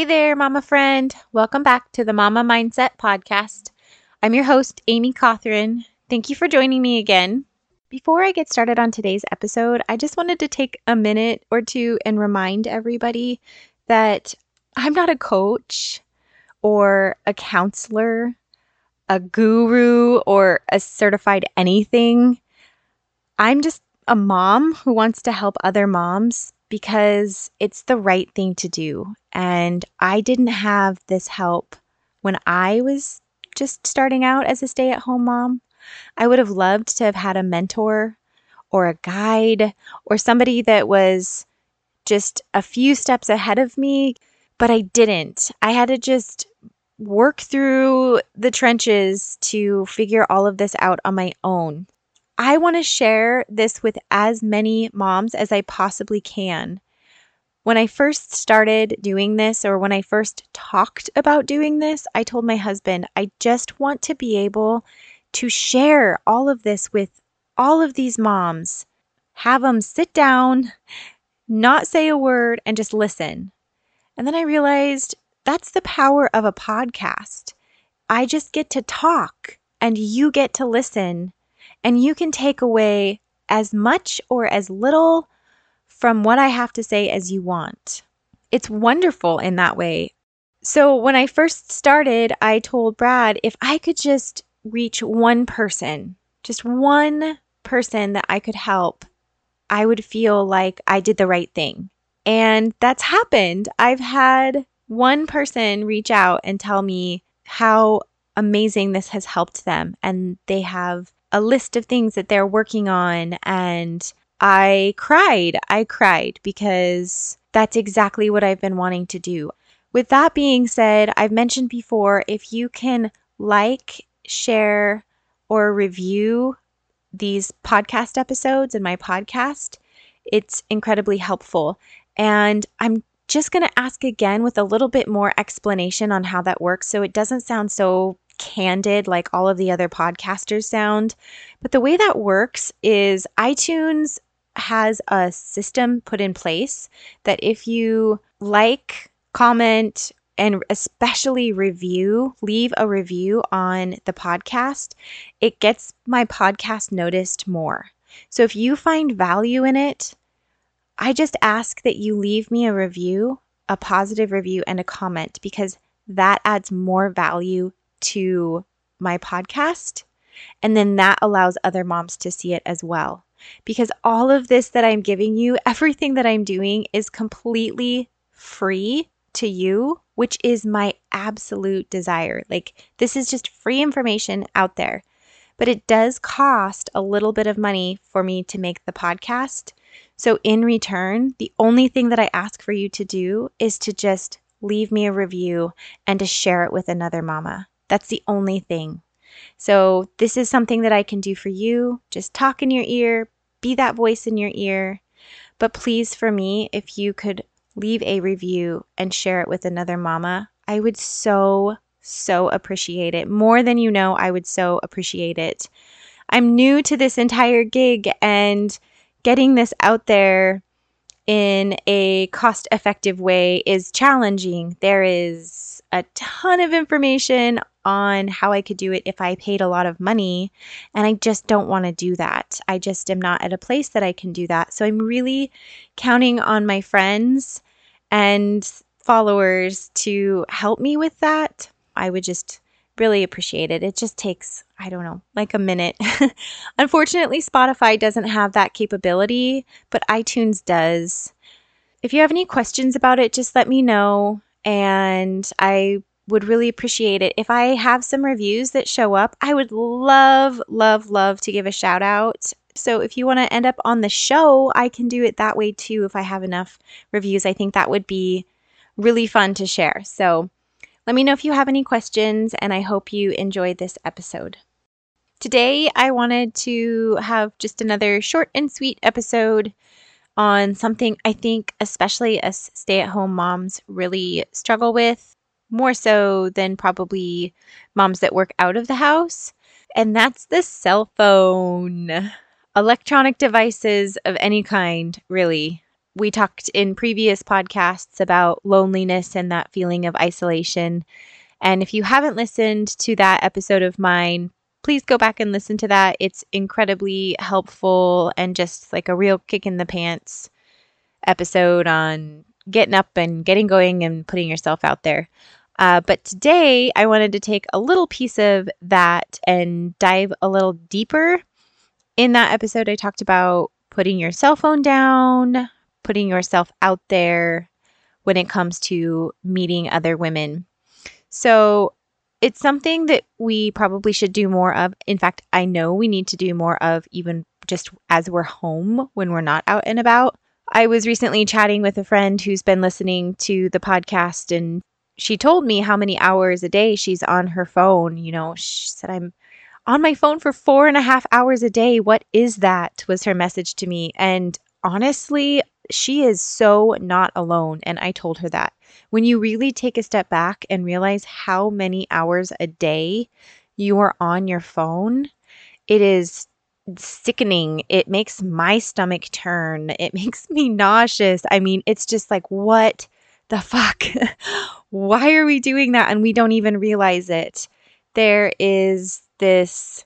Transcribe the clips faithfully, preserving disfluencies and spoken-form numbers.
Hey there, Mama friend. Welcome back to the Mama Mindset Podcast. I'm your host, Amy Cothran. Thank you for joining me again. Before I get started on today's episode, I just wanted to take a minute or two and remind everybody that I'm not a coach or a counselor, a guru, or a certified anything. I'm just a mom who wants to help other moms because it's the right thing to do. And I didn't have this help when I was just starting out as a stay-at-home mom. I would have loved to have had a mentor or a guide or somebody that was just a few steps ahead of me, but I didn't. I had to just work through the trenches to figure all of this out on my own. I want to share this with as many moms as I possibly can. When I first started doing this, or when I first talked about doing this, I told my husband, I just want to be able to share all of this with all of these moms, have them sit down, not say a word, and just listen. And then I realized that's the power of a podcast. I just get to talk and you get to listen. And you can take away as much or as little from what I have to say as you want. It's wonderful in that way. So when I first started, I told Brad, if I could just reach one person, just one person that I could help, I would feel like I did the right thing. And that's happened. I've had one person reach out and tell me how amazing this has helped them. And they have a list of things that they're working on. And I cried. I cried because that's exactly what I've been wanting to do. With that being said, I've mentioned before, if you can like, share, or review these podcast episodes and my podcast, it's incredibly helpful. And I'm just going to ask again with a little bit more explanation on how that works, so it doesn't sound so candid like all of the other podcasters sound. But the way that works is iTunes has a system put in place that if you like, comment, and especially review, leave a review on the podcast, it gets my podcast noticed more. So if you find value in it, I just ask that you leave me a review, a positive review, and a comment, because that adds more value to my podcast. And then that allows other moms to see it as well. Because all of this that I'm giving you, everything that I'm doing, is completely free to you, which is my absolute desire. Like, this is just free information out there. But it does cost a little bit of money for me to make the podcast. So in return, the only thing that I ask for you to do is to just leave me a review and to share it with another mama. That's the only thing. So this is something that I can do for you. Just talk in your ear, be that voice in your ear. But please, for me, if you could leave a review and share it with another mama, I would so, so appreciate it. More than you know, I would so appreciate it. I'm new to this entire gig, and getting this out there in a cost-effective way is challenging. There is a ton of information on how I could do it if I paid a lot of money, and I just don't want to do that. I just am not at a place that I can do that. So I'm really counting on my friends and followers to help me with that. I would just really appreciate it. It just takes, I don't know, like a minute. Unfortunately, Spotify doesn't have that capability, but iTunes does. If you have any questions about it, just let me know, and I would really appreciate it. If I have some reviews that show up, I would love, love, love to give a shout out. So if you want to end up on the show, I can do it that way too if I have enough reviews. I think that would be really fun to share. So let me know if you have any questions, and I hope you enjoyed this episode. Today, I wanted to have just another short and sweet episode on something I think especially us stay-at-home moms really struggle with, more so than probably moms that work out of the house, and that's the cell phone. Electronic devices of any kind, really. we talked in previous podcasts about loneliness and that feeling of isolation. And if you haven't listened to that episode of mine, please go back and listen to that. It's incredibly helpful and just like a real kick in the pants episode on getting up and getting going and putting yourself out there. Uh, but today I wanted to take a little piece of that and dive a little deeper. In that episode, I talked about putting your cell phone down, putting yourself out there when it comes to meeting other women. So it's something that we probably should do more of. In fact, I know we need to do more of even just as we're home when we're not out and about. I was recently chatting with a friend who's been listening to the podcast, and she told me how many hours a day she's on her phone. You know, she said, I'm on my phone for four and a half hours a day. What is that? Was her message to me. And honestly, she is so not alone. And I told her that. When you really take a step back and realize how many hours a day you are on your phone, it is sickening. It makes my stomach turn. It makes me nauseous. I mean, it's just like, what the fuck? Why are we doing that? And we don't even realize it. There is this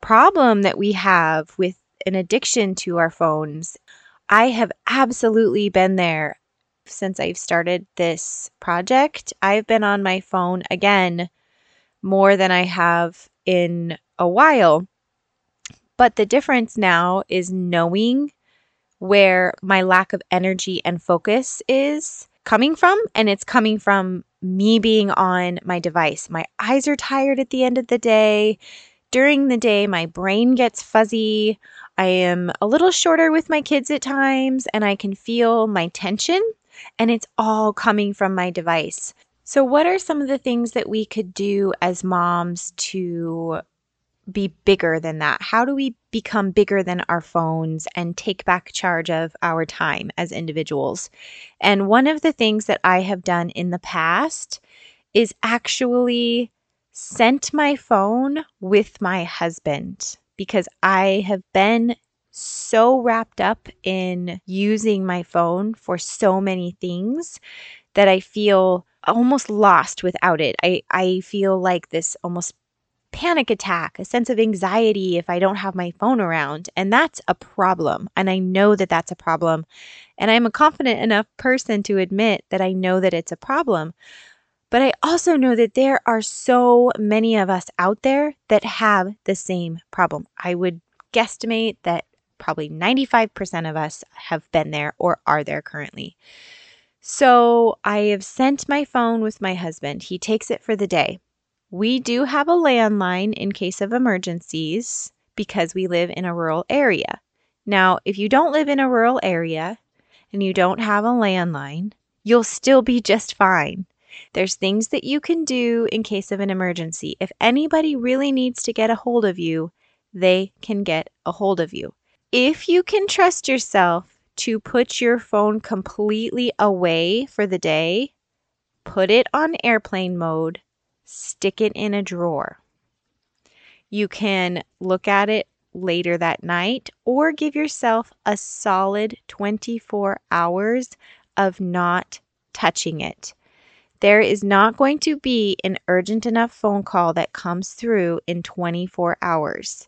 problem that we have with an addiction to our phones. I have absolutely been there. Since I've started this project, I've been on my phone again more than I have in a while. But the difference now is knowing where my lack of energy and focus is coming from, and it's coming from me being on my device. My eyes are tired at the end of the day. During the day, my brain gets fuzzy. I am a little shorter with my kids at times, and I can feel my tension. And it's all coming from my device. So what are some of the things that we could do as moms to be bigger than that? How do we become bigger than our phones and take back charge of our time as individuals? And one of the things that I have done in the past is actually sent my phone with my husband, because I have been so wrapped up in using my phone for so many things that I feel almost lost without it. I, I feel like this almost panic attack, a sense of anxiety if I don't have my phone around. And that's a problem. And I know that that's a problem. And I'm a confident enough person to admit that I know that it's a problem. But I also know that there are so many of us out there that have the same problem. I would guesstimate that probably ninety-five percent of us have been there or are there currently. So I have sent my phone with my husband. He takes it for the day. We do have a landline in case of emergencies because we live in a rural area. Now, if you don't live in a rural area and you don't have a landline, you'll still be just fine. There's things that you can do in case of an emergency. If anybody really needs to get a hold of you, they can get a hold of you. If you can trust yourself to put your phone completely away for the day, put it on airplane mode, stick it in a drawer. You can look at it later that night or give yourself a solid twenty-four hours of not touching it. There is not going to be an urgent enough phone call that comes through in twenty-four hours.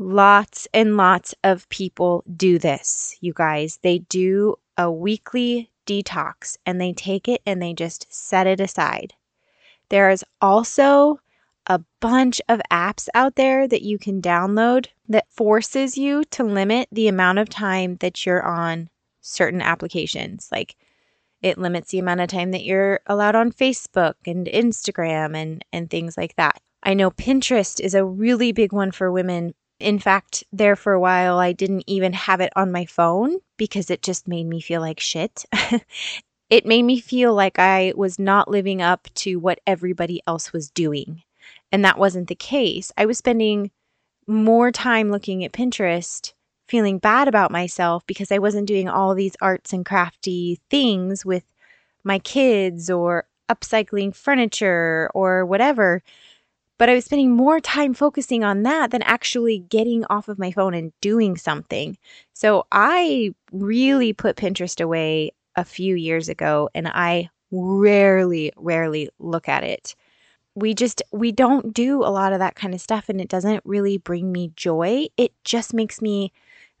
Lots and lots of people do this, you guys. They do a weekly detox and they take it and they just set it aside. There is also a bunch of apps out there that you can download that forces you to limit the amount of time that you're on certain applications. Like it limits the amount of time that you're allowed on Facebook and Instagram and, and things like that. I know Pinterest is a really big one for women. In fact, there for a while, I didn't even have it on my phone because it just made me feel like shit. It made me feel like I was not living up to what everybody else was doing. And that wasn't the case. I was spending more time looking at Pinterest, feeling bad about myself because I wasn't doing all these arts and crafty things with my kids or upcycling furniture or whatever. But I was spending more time focusing on that than actually getting off of my phone and doing something. So I really put Pinterest away a few years ago, and I rarely, rarely look at it. We just, we don't do a lot of that kind of stuff, and it doesn't really bring me joy. It just makes me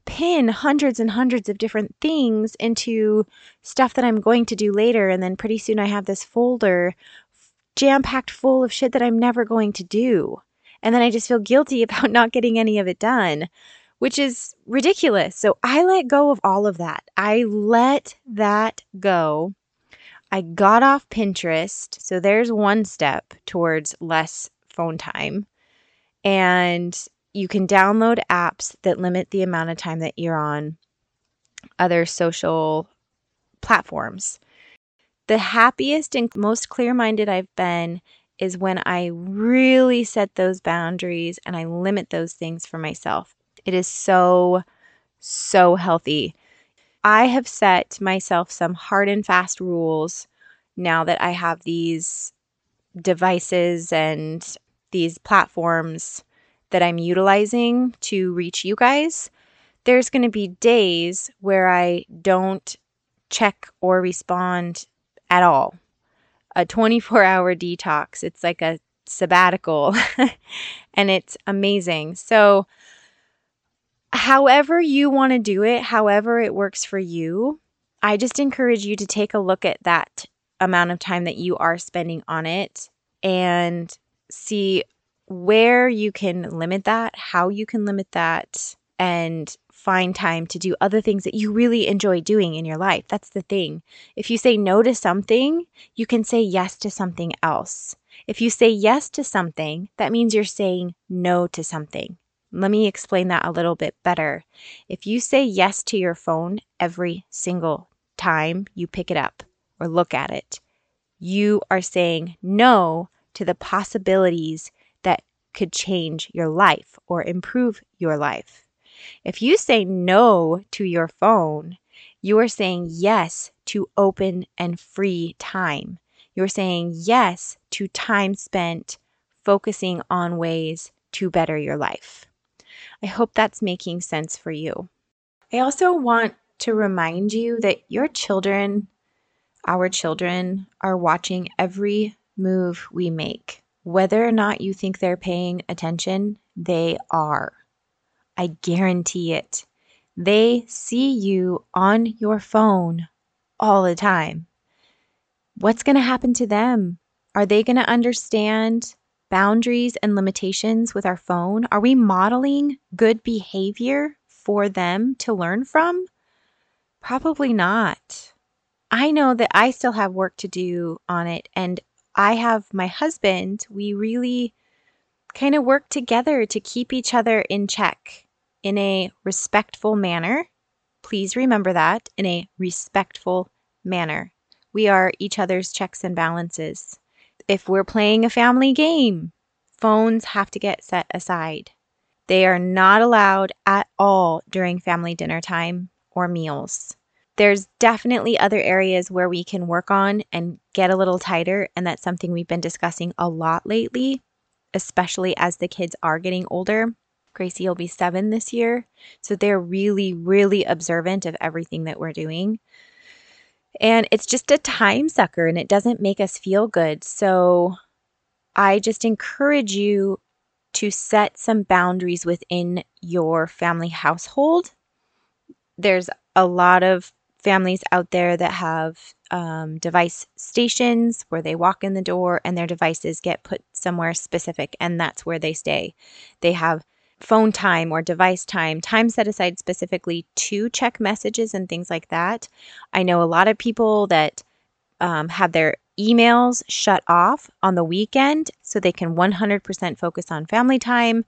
pin hundreds and hundreds of different things into stuff that I'm going to do later. And then pretty soon I have this folder jam-packed full of shit that I'm never going to do. And then I just feel guilty about not getting any of it done, which is ridiculous. So I let go of all of that. I let that go. I got off Pinterest. So there's one step towards less phone time. And you can download apps that limit the amount of time that you're on other social platforms. The happiest and most clear-minded I've been is when I really set those boundaries and I limit those things for myself. It is so, so healthy. I have set myself some hard and fast rules now that I have these devices and these platforms that I'm utilizing to reach you guys. There's going to be days where I don't check or respond at all. A twenty-four hour detox. It's like a sabbatical and it's amazing. So however you want to do it, however it works for you, I just encourage you to take a look at that amount of time that you are spending on it and see where you can limit that, how you can limit that, and find time to do other things that you really enjoy doing in your life. That's the thing. If you say no to something, you can say yes to something else. If you say yes to something, that means you're saying no to something. Let me explain that a little bit better. If you say yes to your phone every single time you pick it up or look at it, you are saying no to the possibilities that could change your life or improve your life. If you say no to your phone, you are saying yes to open and free time. You're saying yes to time spent focusing on ways to better your life. I hope that's making sense for you. I also want to remind you that your children, our children, are watching every move we make. Whether or not you think they're paying attention, they are. I guarantee it. They see you on your phone all the time. What's going to happen to them? Are they going to understand boundaries and limitations with our phone? Are we modeling good behavior for them to learn from? Probably not. I know that I still have work to do on it, and I have my husband. We really kind of work together to keep each other in check in a respectful manner. Please remember that, in a respectful manner. We are each other's checks and balances. If we're playing a family game, phones have to get set aside. They are not allowed at all during family dinner time or meals. There's definitely other areas where we can work on and get a little tighter, and that's something we've been discussing a lot lately, especially as the kids are getting older. Gracie will be seven this year, so they're really, really observant of everything that we're doing. And it's just a time sucker, and it doesn't make us feel good. So I just encourage you to set some boundaries within your family household. There's a lot of families out there that have um, device stations where they walk in the door and their devices get put somewhere specific, and that's where they stay. They have phone time or device time, time set aside specifically to check messages and things like that. I know a lot of people that um, have their emails shut off on the weekend so they can one hundred percent focus on family time.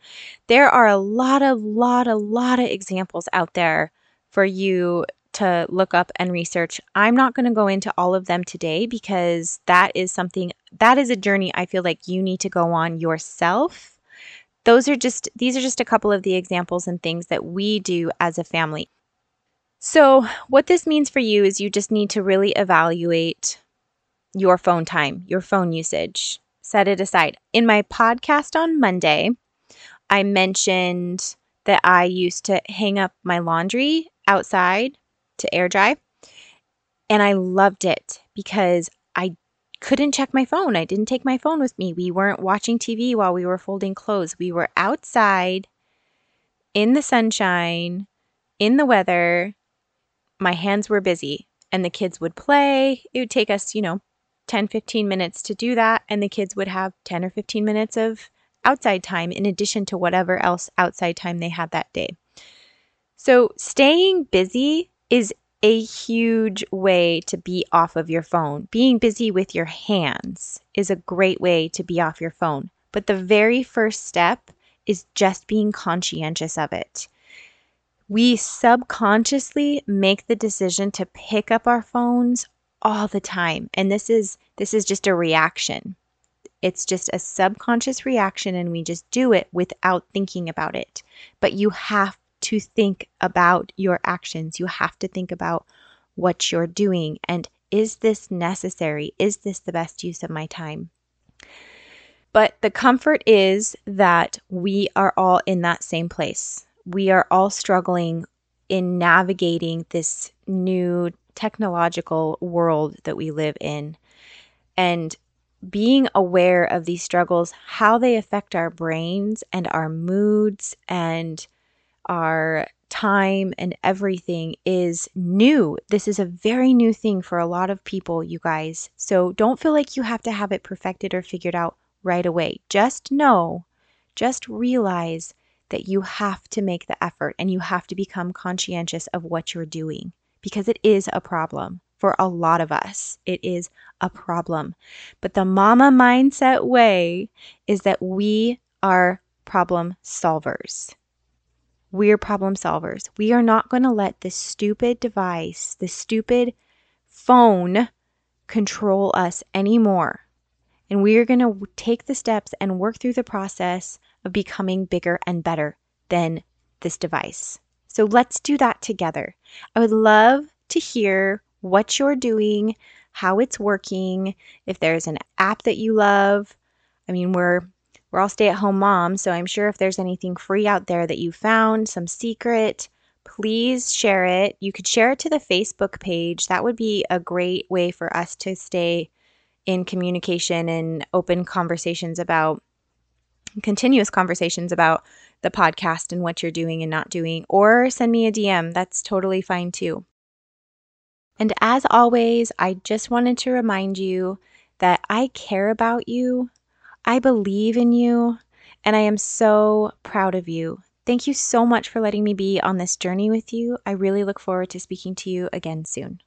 There are a lot of, lot, a lot of examples out there for you to look up and research. I'm not going to go into all of them today because that is something, that is a journey I feel like you need to go on yourself. Those are just, these are just a couple of the examples and things that we do as a family. So what this means for you is you just need to really evaluate your phone time, your phone usage. set it aside. In my podcast on Monday, I mentioned that I used to hang up my laundry outside to air dry, and I loved it because I couldn't check my phone. I didn't take my phone with me. We weren't watching T V while we were folding clothes. We were outside in the sunshine, in the weather. My hands were busy and the kids would play. It would take us, you know, ten, fifteen minutes to do that, and the kids would have ten or fifteen minutes of outside time in addition to whatever else outside time they had that day. So staying busy is a huge way to be off of your phone. Being busy with your hands is a great way to be off your phone. But the very first step is just being conscientious of it. We subconsciously make the decision to pick up our phones all the time. And this is this is just a reaction. It's just a subconscious reaction, and we just do it without thinking about it. But you have to think about your actions. You have to think about what you're doing. And is this necessary? Is this the best use of my time? But the comfort is that we are all in that same place. We are all struggling in navigating this new technological world that we live in, and being aware of these struggles, how they affect our brains and our moods and our time and everything is new. This is a very new thing for a lot of people, you guys. So don't feel like you have to have it perfected or figured out right away. Just know, just realize that you have to make the effort and you have to become conscientious of what you're doing, because it is a problem for a lot of us. It is a problem. But the mama mindset way is that we are problem solvers. We're problem solvers. We are not going to let this stupid device, this stupid phone, control us anymore. And we are going to take the steps and work through the process of becoming bigger and better than this device. So let's do that together. I would love to hear what you're doing, how it's working, if there's an app that you love. I mean, we're we're all stay-at-home moms, so I'm sure if there's anything free out there that you found, some secret, please share it. You could share it to the Facebook page. That would be a great way for us to stay in communication and open conversations about continuous conversations about the podcast and what you're doing and not doing, or send me a D M. That's totally fine too. And as always, I just wanted to remind you that I care about you. I believe in you, and I am so proud of you. Thank you so much for letting me be on this journey with you. I really look forward to speaking to you again soon.